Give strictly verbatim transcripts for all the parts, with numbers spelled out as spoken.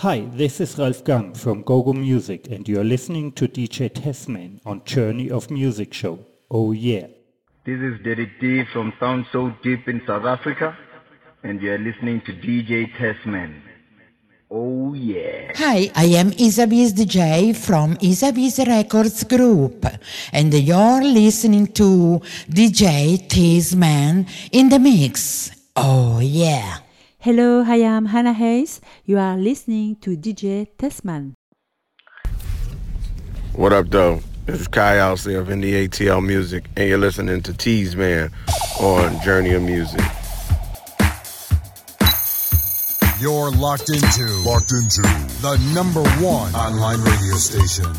Hi, this is Ralf Gum from Gogo Music, and you're listening to D J Tessman on Journey of Music Show. Oh yeah. This is Derek D from Sound So Deep in South Africa, and you're listening to D J Tessman. Oh yeah. Hi, I am Isaby's D J from Isaby's Records Group, and you're listening to D J Tessman in the mix. Oh yeah. Hello, I am Hannah Hayes. You are listening to D J Tessman. What up, though? This is Kai Owsley of Indie A T L Music, and you're listening to Tessman on Journey of Music. You're locked into, locked into the number one online radio station.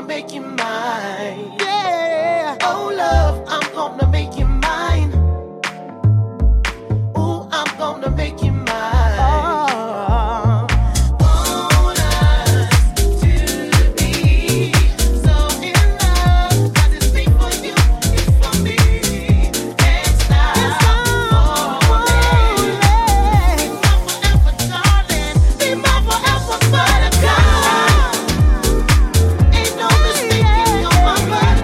gonna make you mine. Yeah. Oh, love, I'm gonna make you mine. Ooh, I'm gonna make you mine. Oh. Ain't no mistake, yeah. You know my mind.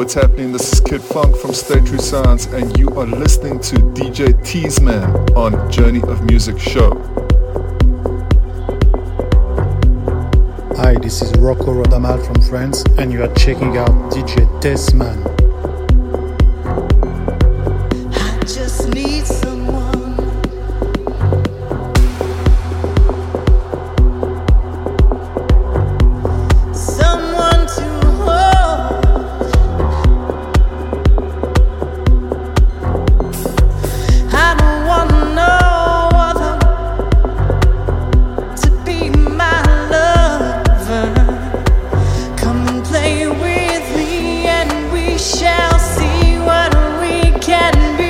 what's happening? This is Kid Funk from Stay True Sounds, and you are listening to D J Tessman on Journey of Music Show. Hi, this is Rocco Rodamal from France, and you are checking out D J Tessman. shall see what we can be.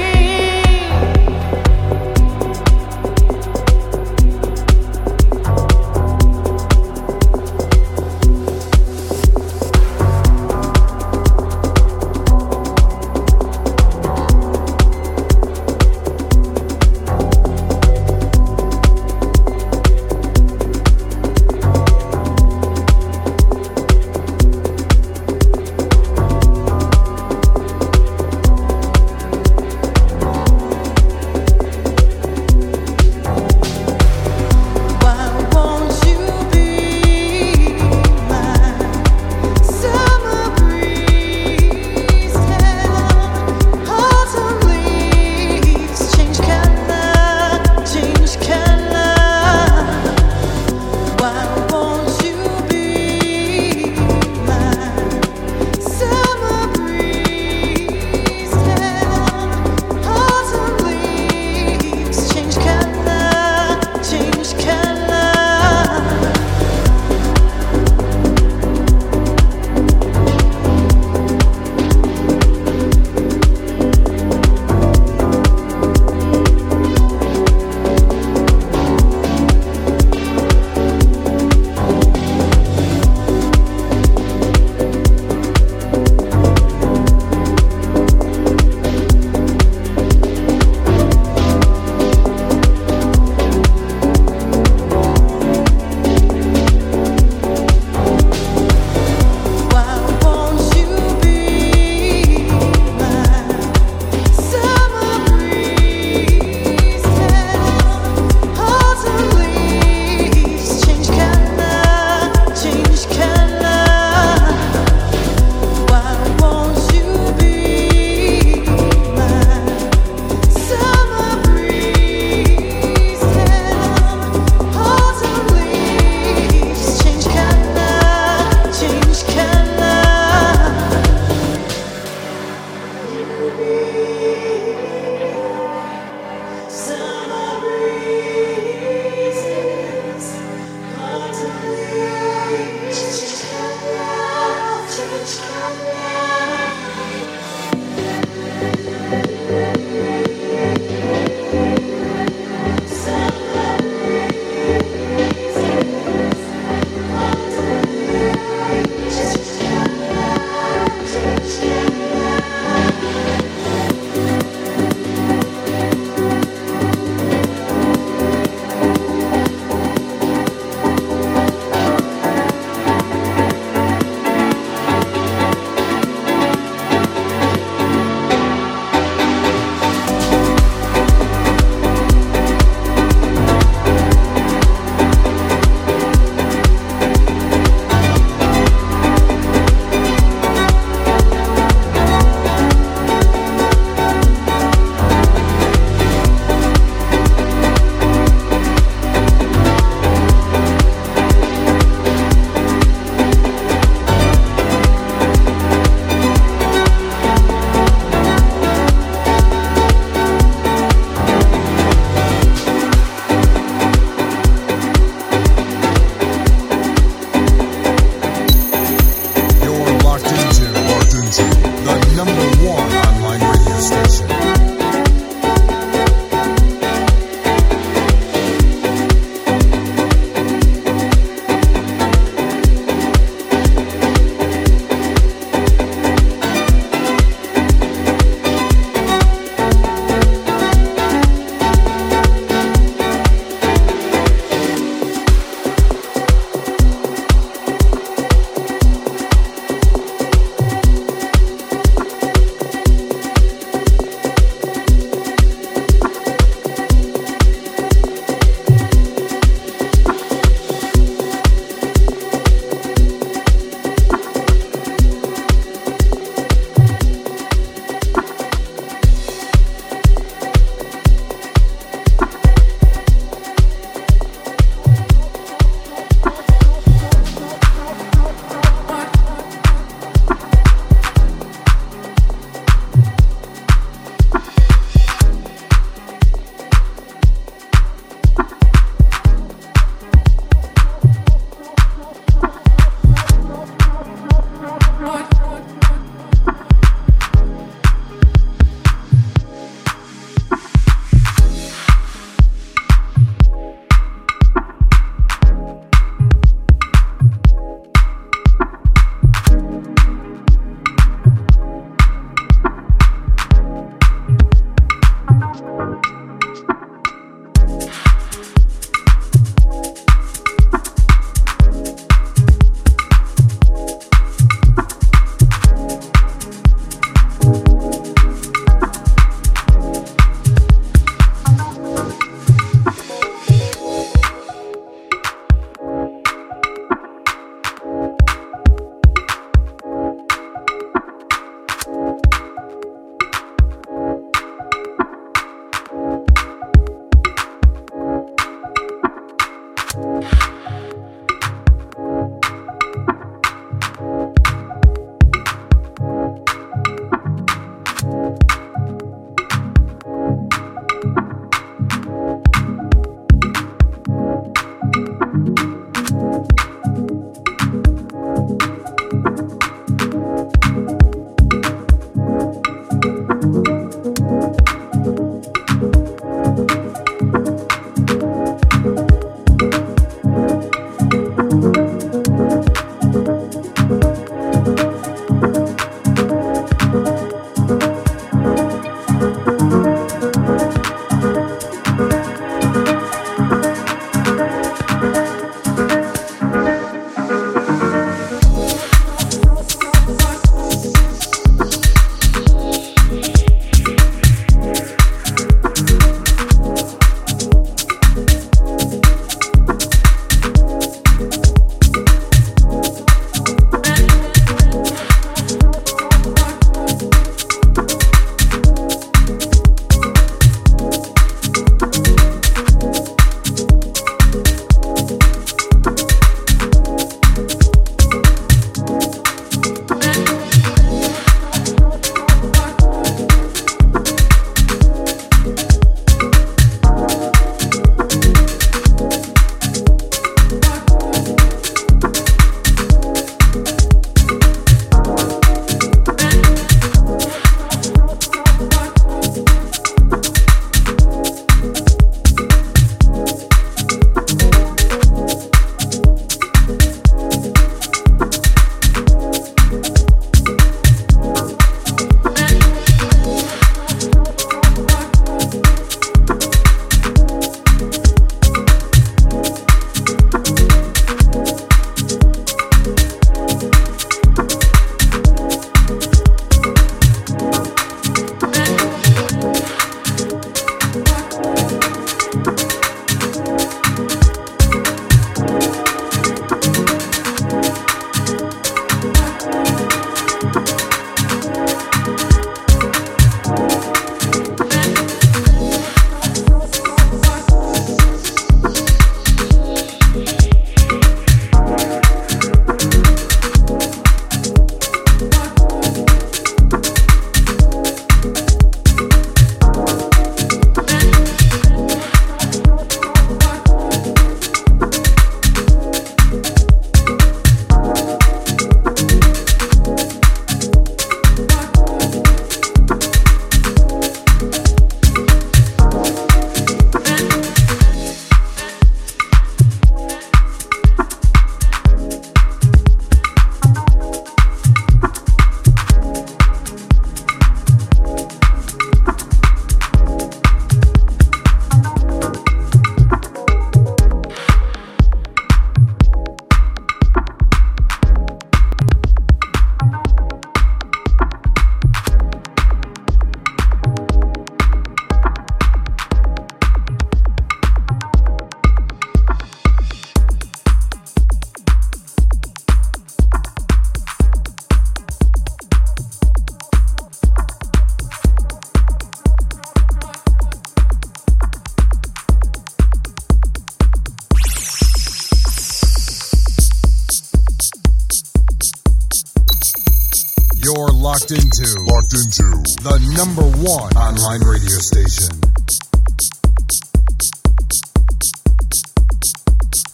You're locked into, locked into the number one online radio station.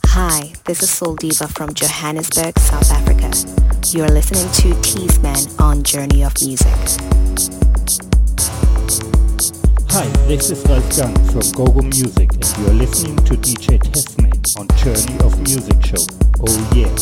Hi, this is Soul Diva from Johannesburg, South Africa. You're listening to Tessman on Journey of Music. Hi, this is Ralf Gum from Gogo Music, and you're listening to D J Tessman on Journey of Music Show. Oh yeah.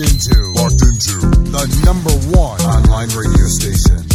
locked into, locked into the number one online radio station.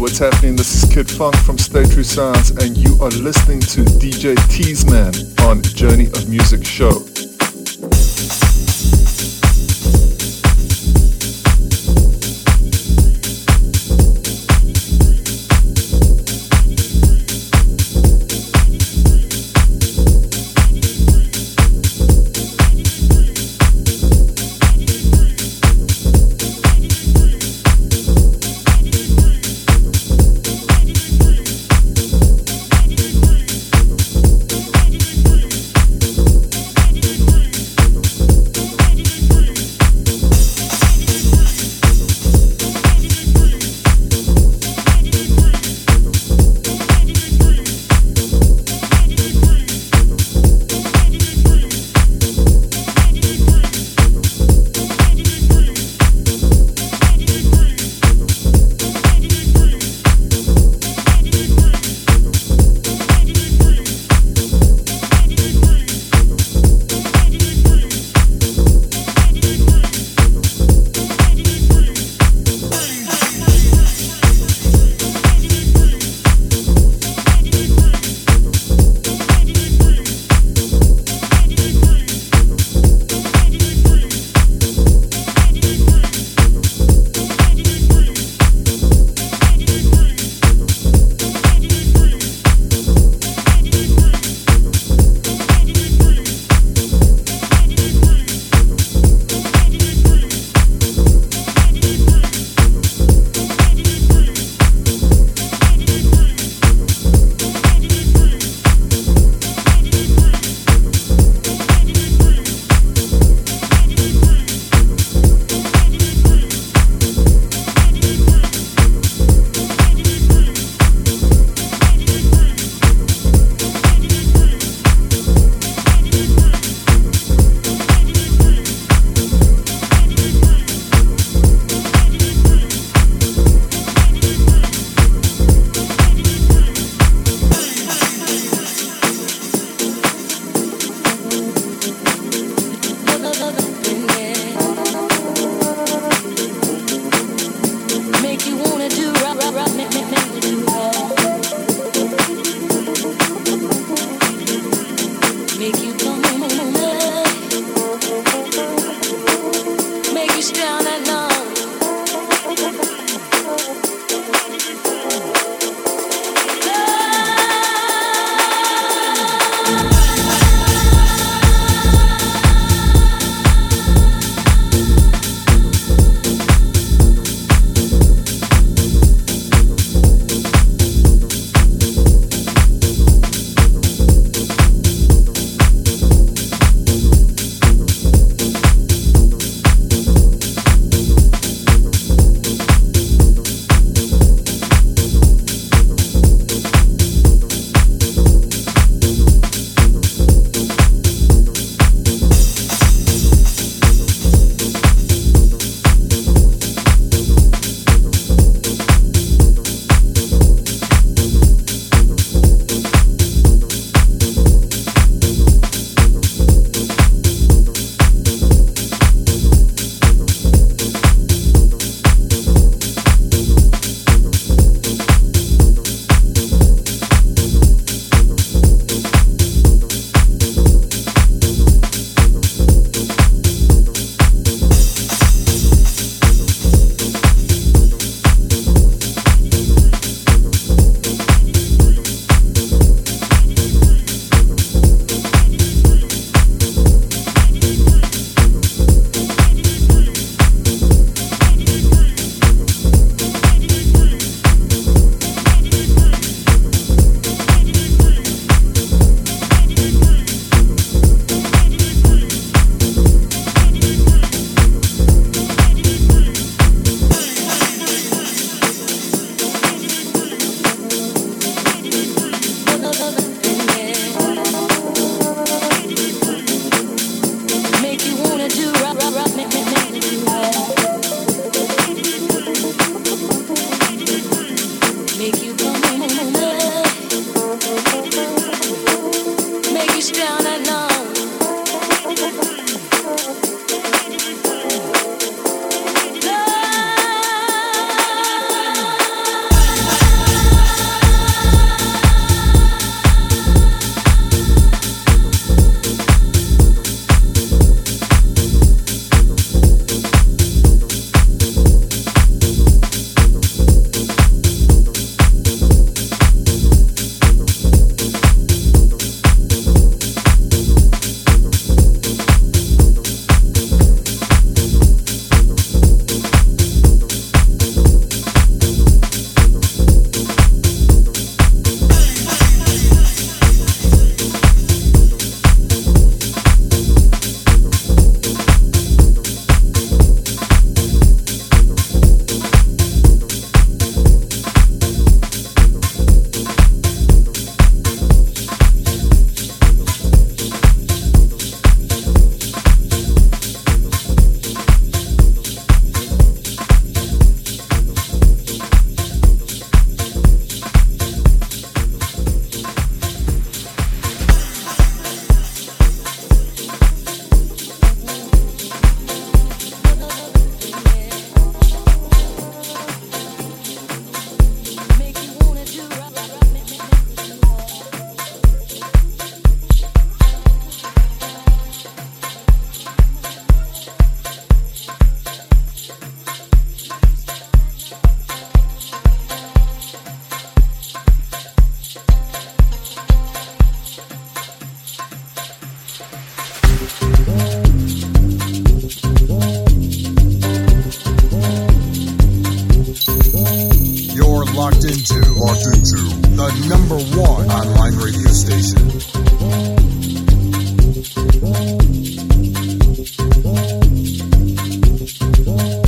what's happening? This is Kid Funk from Stay True Sounds, and you are listening to D J Tessman on Journey of Music Show. locked into, locked into the number one online radio station.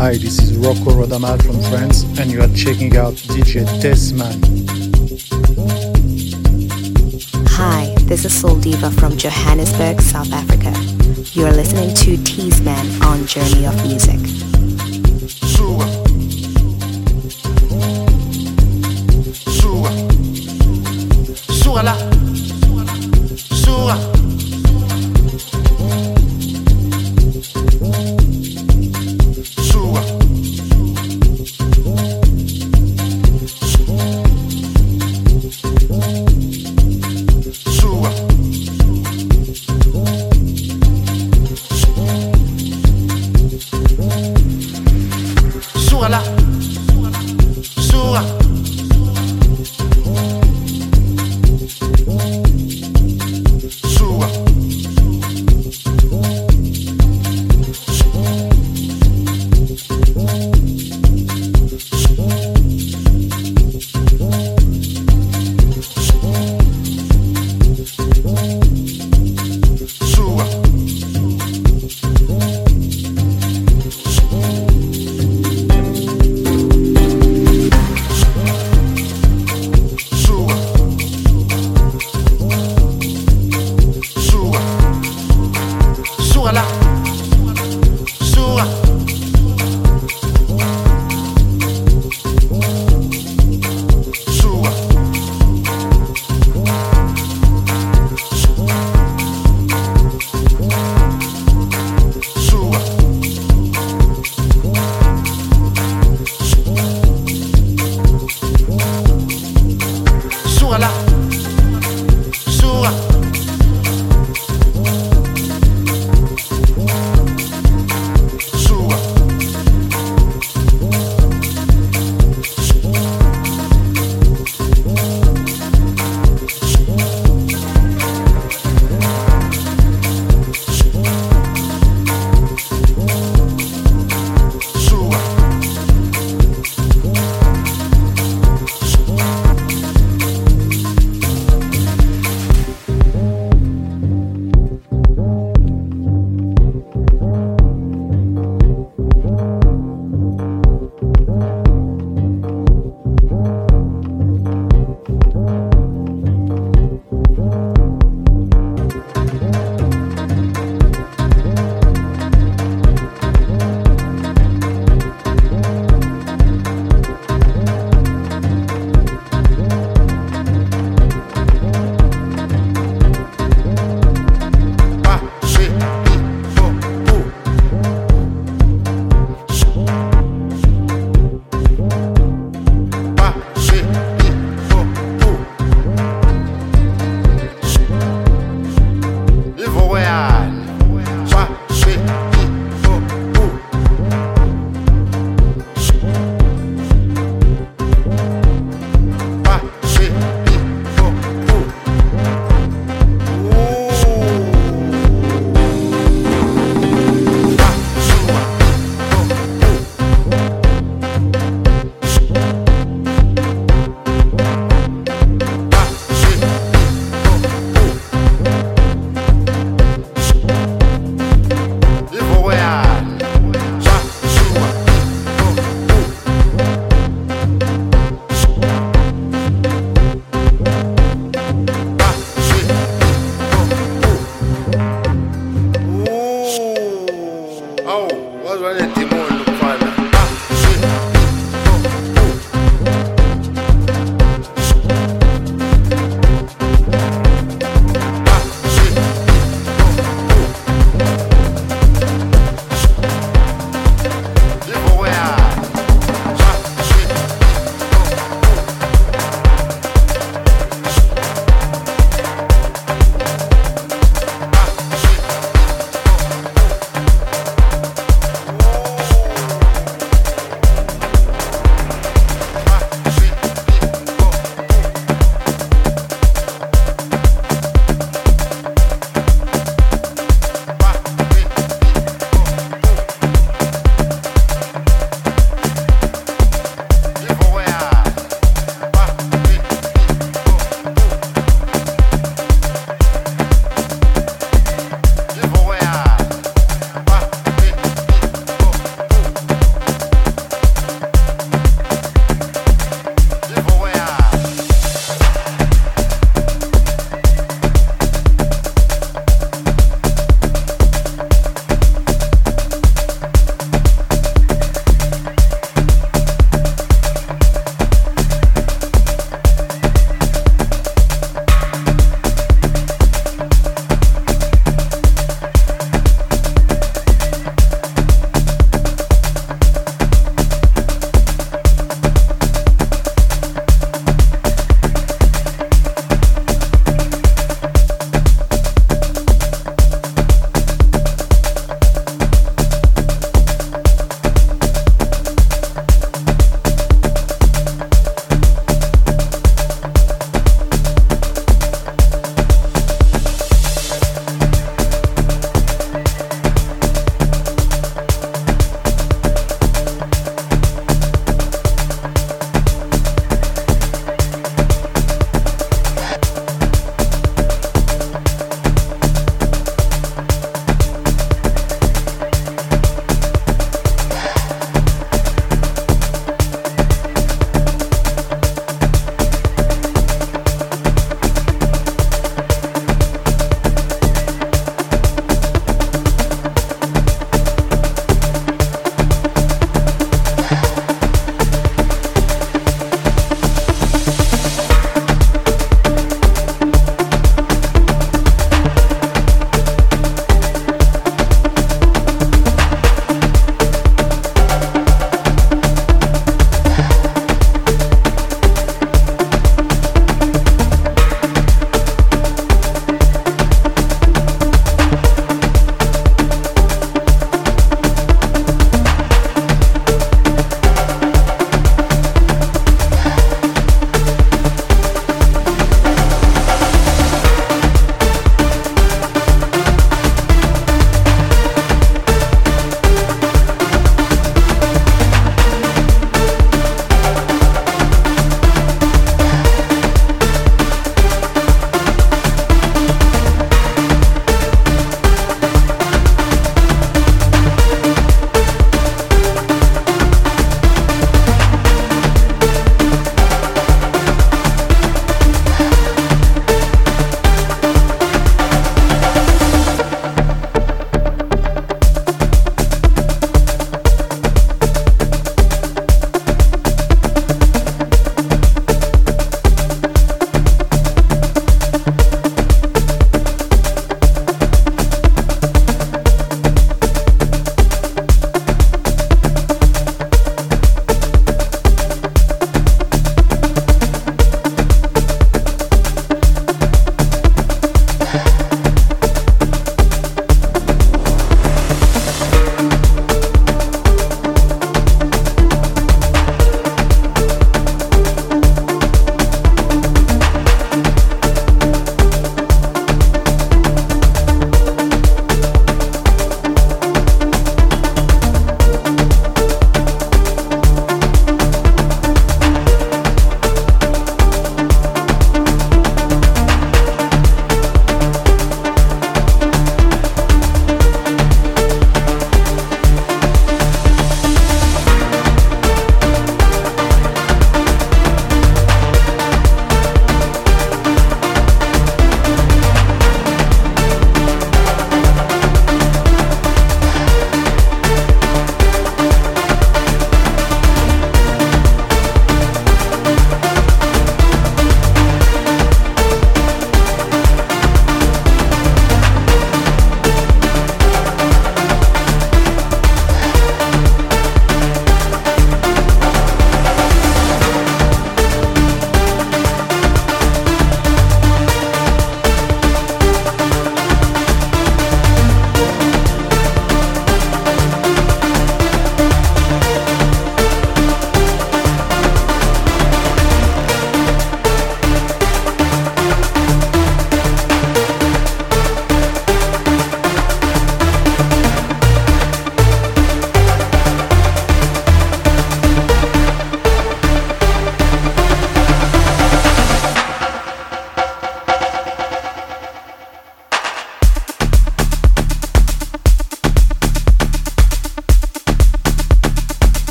Hi, this is Rocco Rodamal from France, and you are checking out D J Tessman. Hi, this is Soul Diva from Johannesburg, South Africa. You are listening to Tessman on Journey of Music. Sure. Soura, soura, soura, soura, soura là, soura. Thank you.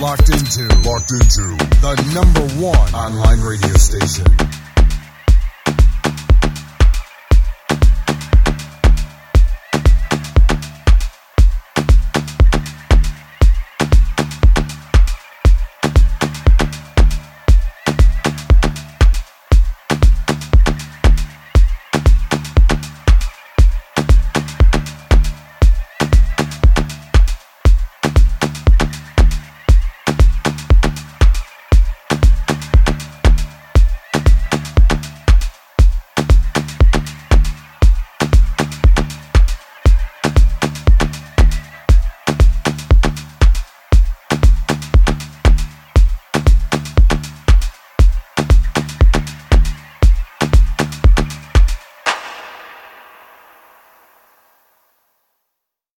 locked into, locked into the number one online radio station.